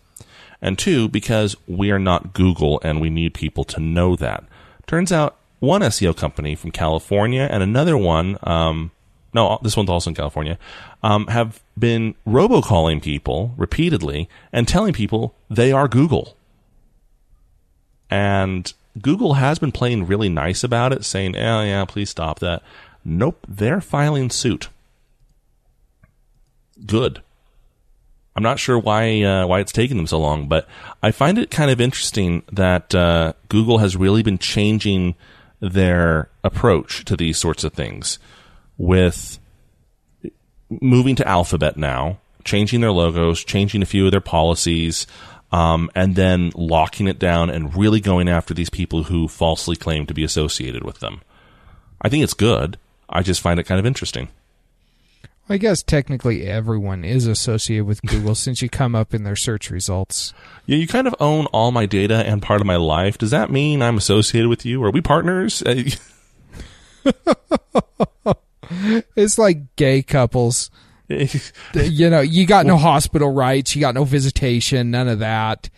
And two, because we are not Google and we need people to know that. Turns out, one S E O company from California and another one um, no, this one's also in California, um, have been robocalling people repeatedly and telling people they are Google. And Google has been playing really nice about it, saying, oh, yeah, please stop that. Nope, they're filing suit. Good. I'm not sure why uh, why it's taking them so long, but I find it kind of interesting that uh, Google has really been changing their approach to these sorts of things with moving to Alphabet now, changing their logos, changing a few of their policies, um, and then locking it down and really going after these people who falsely claim to be associated with them. I think it's good. I just find it kind of interesting. I guess technically everyone is associated with Google since you come up in their search results. Yeah, you kind of own all my data and part of my life. Does that mean I'm associated with you? Are we partners? It's like gay couples. You know, you got no hospital rights. You got no visitation, none of that.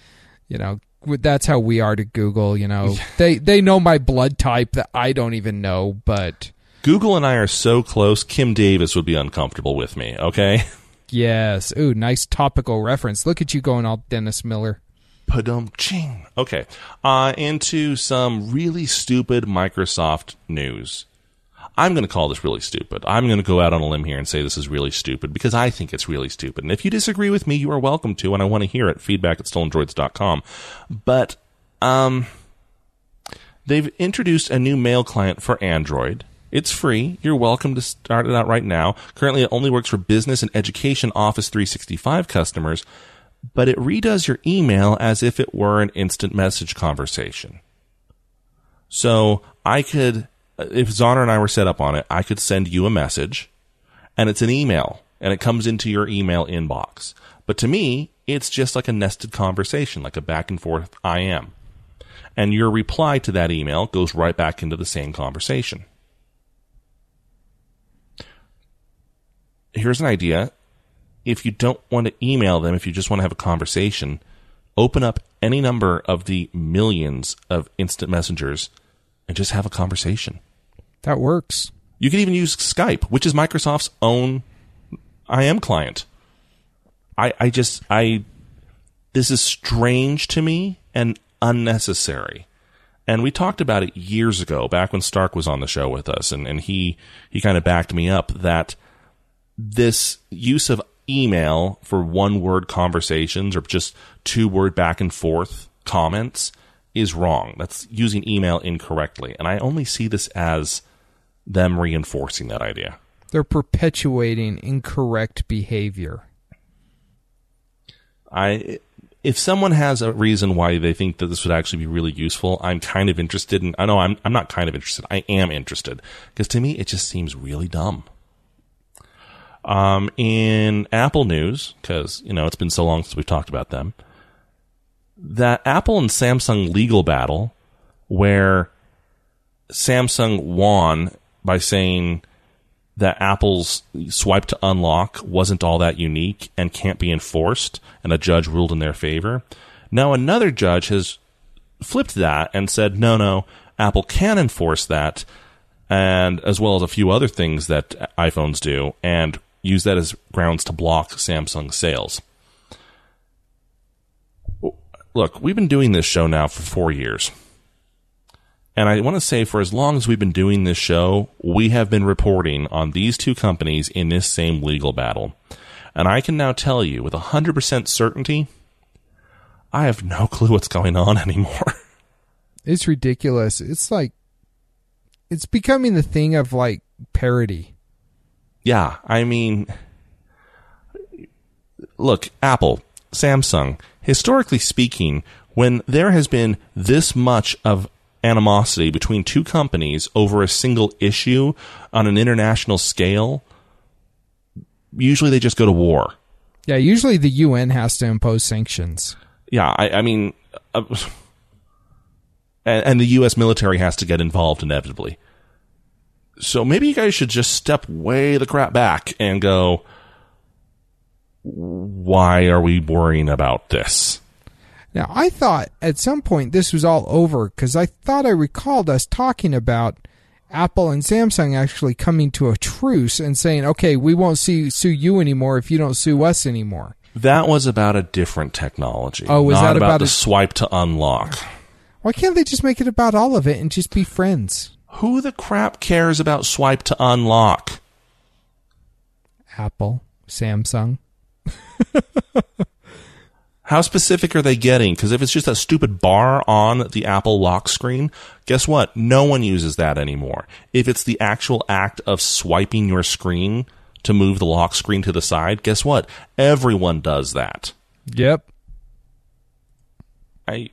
You know, that's how we are to Google. You know, they, they know my blood type that I don't even know, but... Google and I are so close, Kim Davis would be uncomfortable with me, okay? Yes. Ooh, nice topical reference. Look at you going all Dennis Miller. Pa-dum-ching. Okay. Uh, into some really stupid Microsoft news. I'm going to call this really stupid. I'm going to go out on a limb here and say this is really stupid because I think it's really stupid. And if you disagree with me, you are welcome to, and I want to hear it. Feedback at stolen droids dot com. But um, they've introduced a new mail client for Android. It's free. You're welcome to start it out right now. Currently, it only works for business and education Office three sixty-five customers, but it redoes your email as if it were an instant message conversation. So I could, if Zonner and I were set up on it, I could send you a message, and it's an email, and it comes into your email inbox. But to me, it's just like a nested conversation, like a back and forth I am. And your reply to that email goes right back into the same conversation. Here's an idea. If you don't want to email them, if you just want to have a conversation, open up any number of the millions of instant messengers and just have a conversation. That works. You can even use Skype, which is Microsoft's own I M client. I, I just, I, this is strange to me and unnecessary. And we talked about it years ago, back when Stark was on the show with us, and, and he, he kind of backed me up that this use of email for one-word conversations or just two-word back-and-forth comments is wrong. That's using email incorrectly. And I only see this as them reinforcing that idea. They're perpetuating incorrect behavior. I, if someone has a reason why they think that this would actually be really useful, I'm kind of interested in... I know I'm, I'm not kind of interested. I am interested. Because to me, it just seems really dumb. Um, in Apple news, because, you know, it's been so long since we've talked about them, that Apple and Samsung legal battle where Samsung won by saying that Apple's swipe to unlock wasn't all that unique and can't be enforced, and a judge ruled in their favor. Now another judge has flipped that and said, no, no, Apple can enforce that, and as well as a few other things that iPhones do, and use that as grounds to block Samsung sales. Look, we've been doing this show now for four years. And I want to say for as long as we've been doing this show, we have been reporting on these two companies in this same legal battle. And I can now tell you with one hundred percent certainty, I have no clue what's going on anymore. It's ridiculous. It's like, it's becoming the thing of, like, parody. Yeah, I mean, look, Apple, Samsung, historically speaking, when there has been this much of animosity between two companies over a single issue on an international scale, usually they just go to war. Yeah, usually the U N has to impose sanctions. Yeah, I, I mean... Uh, and the U S military has to get involved inevitably. So maybe you guys should just step way the crap back and go, why are we worrying about this? Now, I thought at some point this was all over because I thought I recalled us talking about Apple and Samsung actually coming to a truce and saying, okay, we won't sue, sue you anymore if you don't sue us anymore. That was about a different technology. Oh, was that about, about the a- swipe to unlock? Why can't they just make it about all of it and just be friends? Who the crap cares about swipe to unlock? Apple, Samsung. How specific are they getting? Because if it's just that stupid bar on the Apple lock screen, guess what? No one uses that anymore. If it's the actual act of swiping your screen to move the lock screen to the side, guess what? Everyone does that. Yep. I,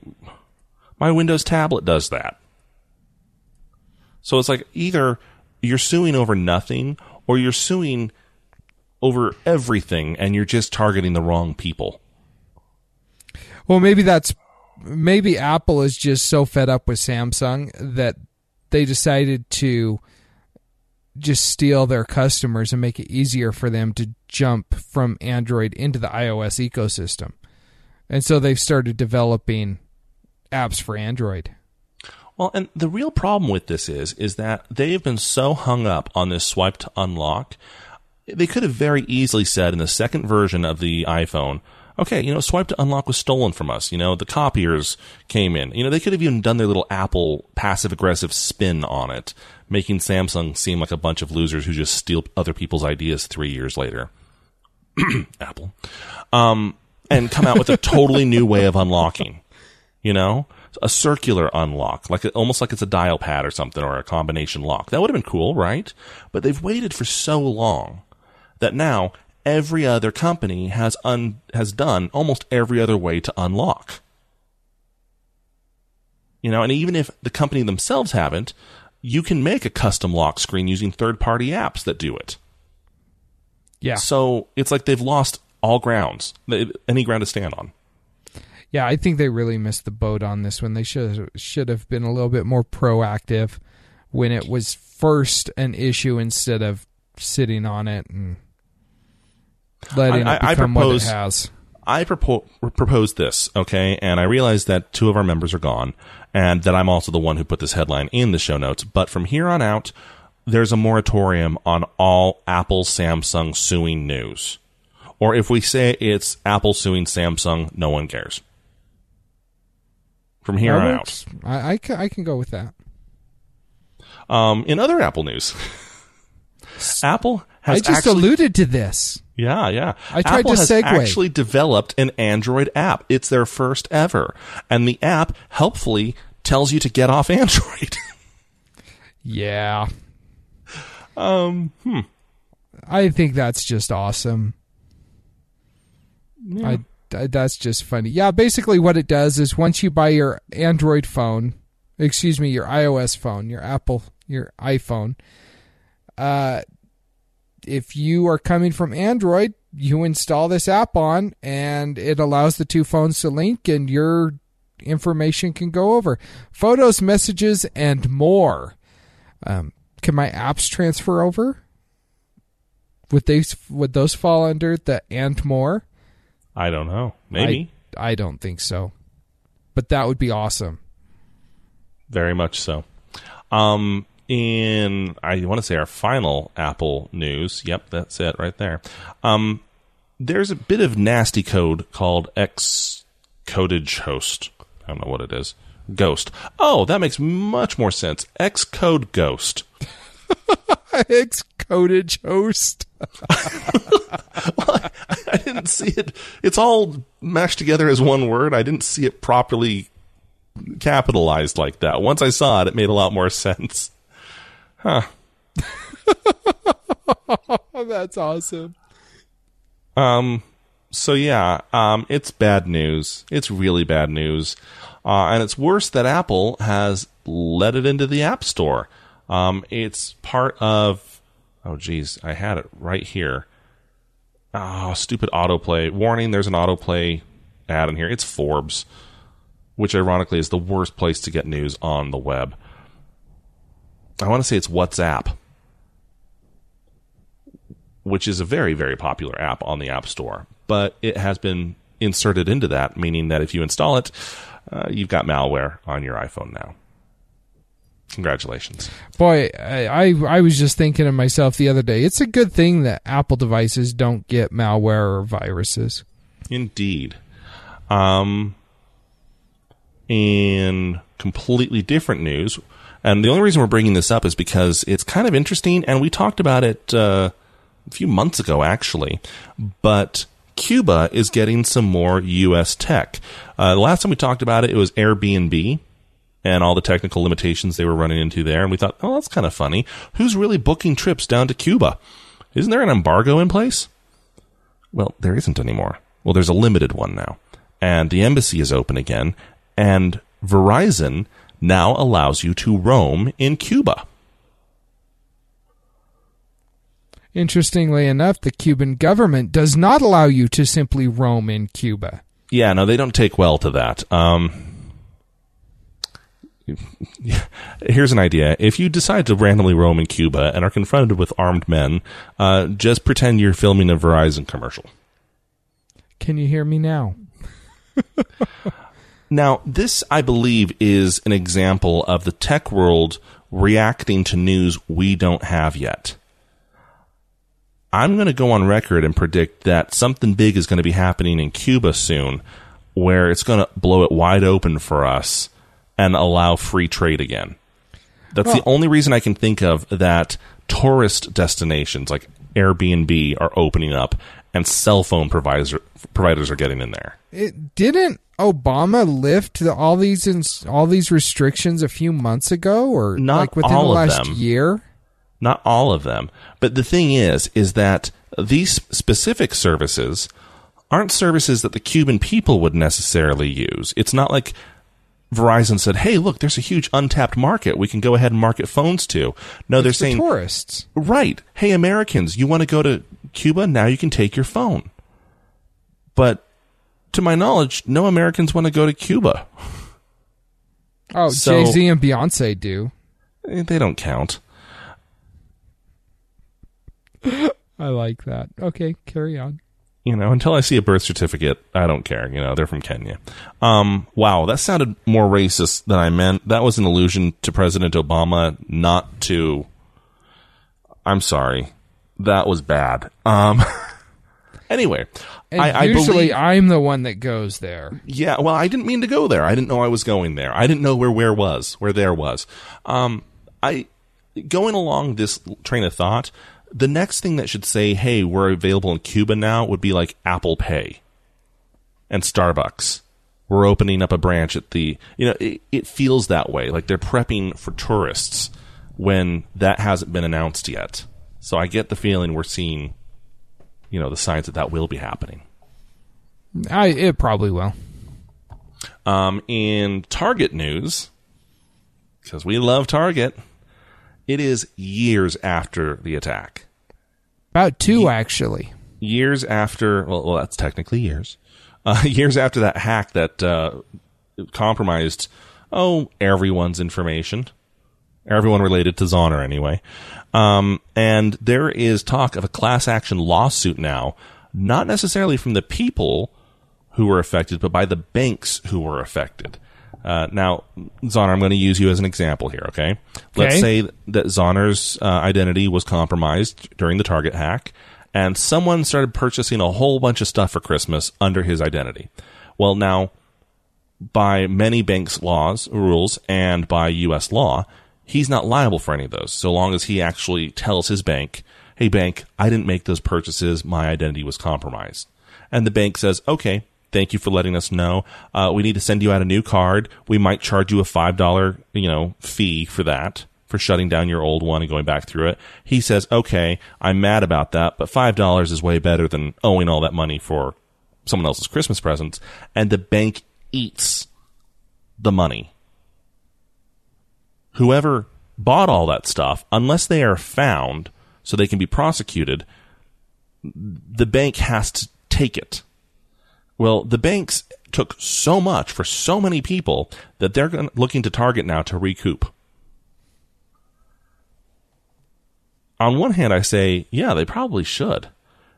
my Windows tablet does that. So it's like either you're suing over nothing or you're suing over everything and you're just targeting the wrong people. Well, maybe that's maybe Apple is just so fed up with Samsung that they decided to just steal their customers and make it easier for them to jump from Android into the iOS ecosystem. And so they've started developing apps for Android. Well, and the real problem with this is, is that they've been so hung up on this swipe to unlock. They could have very easily said in the second version of the iPhone, okay, you know, swipe to unlock was stolen from us. You know, the copiers came in. You know, they could have even done their little Apple passive-aggressive spin on it, making Samsung seem like a bunch of losers who just steal other people's ideas three years later. Apple. Um, and come out with a totally new way of unlocking, you know? A circular unlock, like almost like it's a dial pad or something, or a combination lock. That would have been cool, right? But they've waited for so long that now every other company has un, has done almost every other way to unlock. You know, and even if the company themselves haven't, you can make a custom lock screen using third-party apps that do it. Yeah. So it's like they've lost all grounds, any ground to stand on. Yeah, I think they really missed the boat on this one. They should should have been a little bit more proactive when it was first an issue instead of sitting on it and letting I, it become I propose, what it has. I propo- propose this, okay? And I realize that two of our members are gone and that I'm also the one who put this headline in the show notes. But from here on out, there's a moratorium on all Apple, Samsung suing news. Or if we say it's Apple suing Samsung, no one cares. From here on out. I, I, can, I can go with that. Um, in other Apple news, Apple has I just actually, alluded to this. Yeah, yeah. I tried Apple to has segue. actually developed an Android app. It's their first ever. And the app helpfully tells you to get off Android. Yeah. Um. Hmm. I think that's just awesome. Yeah. I, I, that's just funny. Yeah, basically what it does is once you buy your Android phone, excuse me, your iOS phone, your Apple, your iPhone, uh, if you are coming from Android, you install this app on and it allows the two phones to link and your information can go over. Photos, messages, and more. Um, can my apps transfer over? Would they, would those fall under the and more? I don't know. Maybe. I, I don't think so. But that would be awesome. Very much so. Um, in, I want to say our final Apple news. Yep, that's it right there. Um, there's a bit of nasty code called Xcodage Host. I don't know what it is. Ghost. Oh, that makes much more sense. Xcode Ghost. Xcodage Host. Well, I didn't see it. It's all mashed together as one word. I didn't see it properly capitalized like that. Once I saw it, it made a lot more sense. Huh. That's awesome. Um. So, yeah, um, it's bad news. It's really bad news. Uh, and it's worse that Apple has let it into the App Store. Um, it's part of... Oh, geez, I had it right here. Oh, stupid autoplay. Warning, there's an autoplay ad in here. It's Forbes, which ironically is the worst place to get news on the web. I want to say it's WhatsApp, which is a very, very popular app on the App Store. But it has been inserted into that, meaning that if you install it, uh, you've got malware on your iPhone now. Congratulations. Boy, I, I was just thinking to myself the other day, it's a good thing that Apple devices don't get malware or viruses. Indeed. Um, in completely different news, and the only reason we're bringing this up is because it's kind of interesting, and we talked about it uh, a few months ago, actually, but Cuba is getting some more U S tech. Uh, the last time we talked about it, it was Airbnb and all the technical limitations they were running into there, and we thought, oh, that's kind of funny. Who's really booking trips down to Cuba? Isn't there an embargo in place? Well, there isn't anymore. Well, there's a limited one now, and the embassy is open again, and Verizon now allows you to roam in Cuba. Interestingly enough, the Cuban government does not allow you to simply roam in Cuba. Yeah, no, they don't take well to that. Um... Here's an idea. If you decide to randomly roam in Cuba and are confronted with armed men, uh, just pretend you're filming a Verizon commercial. Can you hear me now? Now, this, I believe, is an example of the tech world reacting to news we don't have yet. I'm going to go on record and predict that something big is going to be happening in Cuba soon, where it's going to blow it wide open for us and allow free trade again. That's well, the only reason I can think of that tourist destinations like Airbnb are opening up and cell phone provider, providers are getting in there. It didn't Obama lift the, all these ins, all these restrictions a few months ago, or not like within all the last of them. year? Not all of them. But the thing is, is that these specific services aren't services that the Cuban people would necessarily use. It's not like Verizon said, hey, look, there's a huge untapped market we can go ahead and market phones to. No, it's they're saying... tourists. Right. Hey, Americans, you want to go to Cuba? Now you can take your phone. But to my knowledge, no Americans want to go to Cuba. Oh, so, Jay-Z and Beyonce do. They don't count. I like that. Okay, carry on. You know, until I see a birth certificate, I don't care. You know, they're from Kenya. Um, wow, that sounded more racist than I meant. That was an allusion to President Obama, not to... I'm sorry. That was bad. Um, anyway. And I, usually I believe, I'm the one that goes there. Yeah, well, I didn't mean to go there. I didn't know I was going there. I didn't know where where was, where there was. Um, I going along this train of thought... The next thing that should say, hey, we're available in Cuba now, would be like Apple Pay and Starbucks. We're opening up a branch at the, you know, it, it feels that way. Like they're prepping for tourists when that hasn't been announced yet. So I get the feeling we're seeing, you know, the signs that that will be happening. I, it probably will. Um, in Target news, because we love Target. It is years after the attack. About two, Ye- actually. Years after, well, well that's technically years. Uh, years after that hack that uh, compromised, oh, everyone's information. Everyone related to Zonner, anyway. Um, and there is talk of a class action lawsuit now, not necessarily from the people who were affected, but by the banks who were affected. Uh, now, Zonner, I'm going to use you as an example here, okay? okay. Let's say that Zonner's uh, identity was compromised during the Target hack, and someone started purchasing a whole bunch of stuff for Christmas under his identity. Well, now, by many banks' laws, rules, and by U S law, he's not liable for any of those, so long as he actually tells his bank, hey, bank, I didn't make those purchases, my identity was compromised. And the bank says, okay, thank you for letting us know. Uh, we need to send you out a new card. We might charge you a five dollars, you know, fee for that, for shutting down your old one and going back through it. He says, okay, I'm mad about that, but five dollars is way better than owing all that money for someone else's Christmas presents. And the bank eats the money. Whoever bought all that stuff, unless they are found so they can be prosecuted, the bank has to take it. Well, the banks took so much for so many people that they're looking to Target now to recoup. On one hand, I say, yeah, they probably should.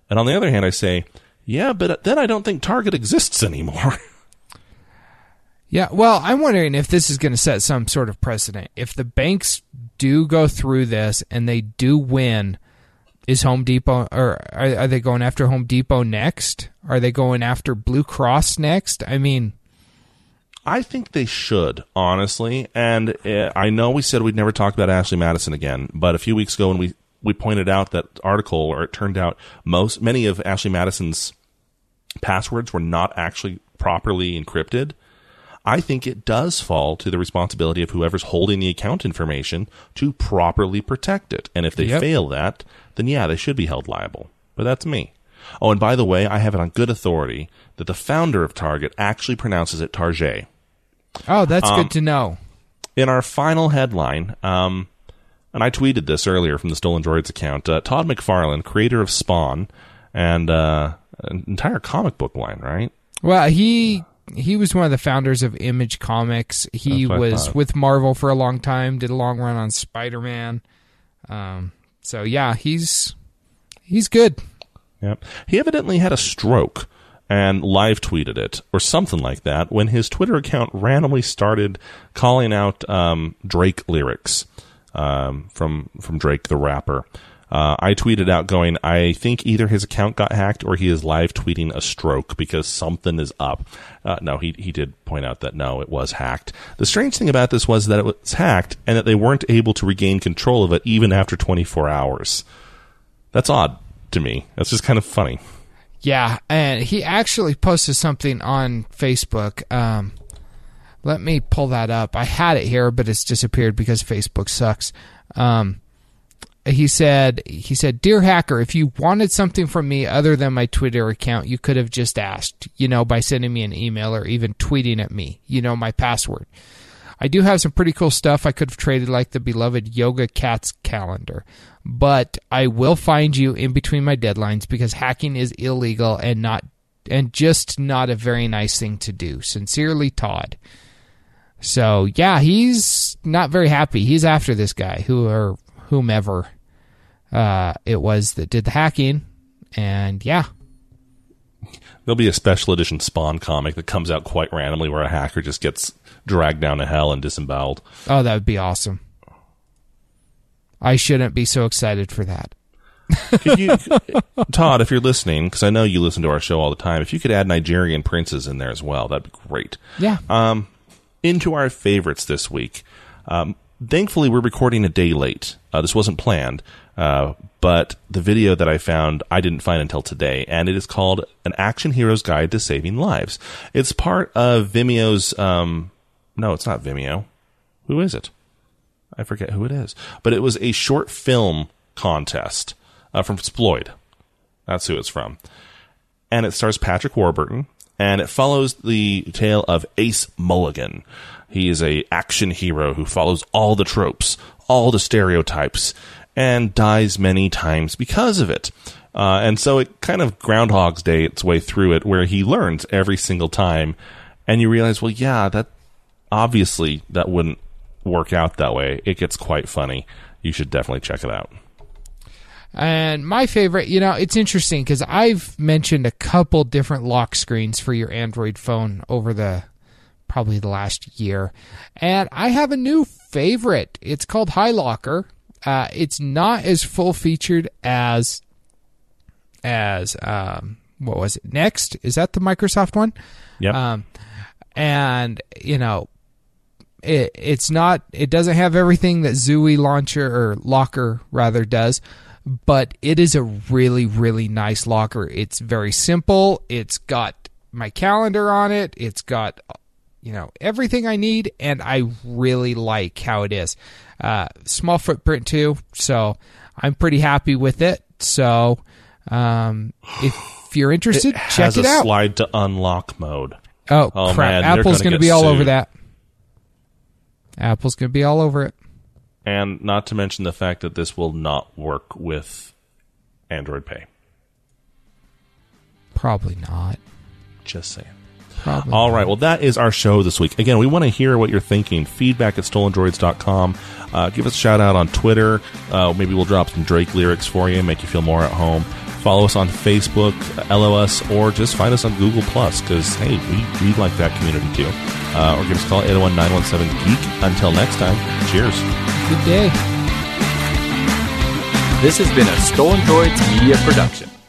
And on the other hand, I say, yeah, but then I don't think Target exists anymore. Yeah, well, I'm wondering if this is going to set some sort of precedent. If the banks do go through this and they do win, is Home Depot, or are, are they going after Home Depot next? Are they going after Blue Cross next? I mean, I think they should, honestly. And uh, I know we said we'd never talk about Ashley Madison again, but a few weeks ago when we, we pointed out that article, or it turned out most many of Ashley Madison's passwords were not actually properly encrypted. I think it does fall to the responsibility of whoever's holding the account information to properly protect it. And if they yep. fail that, then yeah, they should be held liable. But that's me. Oh, and by the way, I have it on good authority that the founder of Target actually pronounces it Target. Oh, that's um, good to know. In our final headline, um, and I tweeted this earlier from the Stolen Droids account, uh, Todd McFarlane, creator of Spawn, and uh, an entire comic book line, right? Well, he... He was one of the founders of Image Comics. He was with Marvel for a long time, did a long run on Spider-Man. Um, so, yeah, he's he's good. Yep. He evidently had a stroke and live-tweeted it, or something like that, when his Twitter account randomly started calling out um, Drake lyrics um, from, from Drake the rapper. Uh, I tweeted out going, I think either his account got hacked or he is live tweeting a stroke because something is up. Uh, no, he he did point out that, no, it was hacked. The strange thing about this was that it was hacked and that they weren't able to regain control of it even after twenty-four hours. That's odd to me. That's just kind of funny. Yeah, and he actually posted something on Facebook. Um, let me pull that up. I had it here, but it's disappeared because Facebook sucks. Um He said, "He said, dear hacker, if you wanted something from me other than my Twitter account, you could have just asked, you know, by sending me an email or even tweeting at me, you know, my password. I do have some pretty cool stuff I could have traded, like the beloved Yoga Cat's calendar. But I will find you in between my deadlines because hacking is illegal and not and just not a very nice thing to do. Sincerely, Todd." So, yeah, he's not very happy. He's after this guy who are... whomever uh, it was that did the hacking, and yeah. There'll be a special edition Spawn comic that comes out quite randomly where a hacker just gets dragged down to hell and disemboweled. Oh, that would be awesome. I shouldn't be so excited for that. Could you, Todd, if you're listening, because I know you listen to our show all the time, if you could add Nigerian princes in there as well, that'd be great. Yeah. Um, into our favorites this week. Um, Thankfully, we're recording a day late. Uh, this wasn't planned, uh, but the video that I found, I didn't find until today, and it is called An Action Hero's Guide to Saving Lives. It's part of Vimeo's... Um, no, it's not Vimeo. Who is it? I forget who it is. But it was a short film contest uh, from Sploid. That's who it's from. And it stars Patrick Warburton, and it follows the tale of Ace Mulligan. He is an action hero who follows all the tropes, all the stereotypes, and dies many times because of it. Uh, and so it kind of Groundhog's Day its way through it, where he learns every single time. And you realize, well, yeah, that obviously that wouldn't work out that way. It gets quite funny. You should definitely check it out. And my favorite, you know, it's interesting because I've mentioned a couple different lock screens for your Android phone over the... probably the last year, and I have a new favorite. It's called HiLocker. Uh, it's not as full featured as as um, what was it? Next, is that the Microsoft one? Yep. Um, and you know, it it's not. It doesn't have everything that Zooey Launcher or Locker rather does, but it is a really really nice locker. It's very simple. It's got my calendar on it. It's got you know, everything I need, and I really like how it is. Uh, small footprint, too, so I'm pretty happy with it. So um, if you're interested, it check it out. It has a slide to unlock mode. Oh, oh crap. Man, Apple's going to be all sued. over that. Apple's going to be all over it. And not to mention the fact that this will not work with Android Pay. Probably not. Just saying. Probably. All right. Well, that is our show this week. Again, we want to hear what you're thinking. Feedback at stolen droids dot com. Uh, give us a shout out on Twitter. Uh, maybe we'll drop some Drake lyrics for you and make you feel more at home. Follow us on Facebook, L O us, or just find us on Google Plus, because, hey, we, we like that community too. Uh, or give us a call at eight oh one, nine one seven, geek. Until next time, cheers. Good day. This has been a Stolen Droids Media production.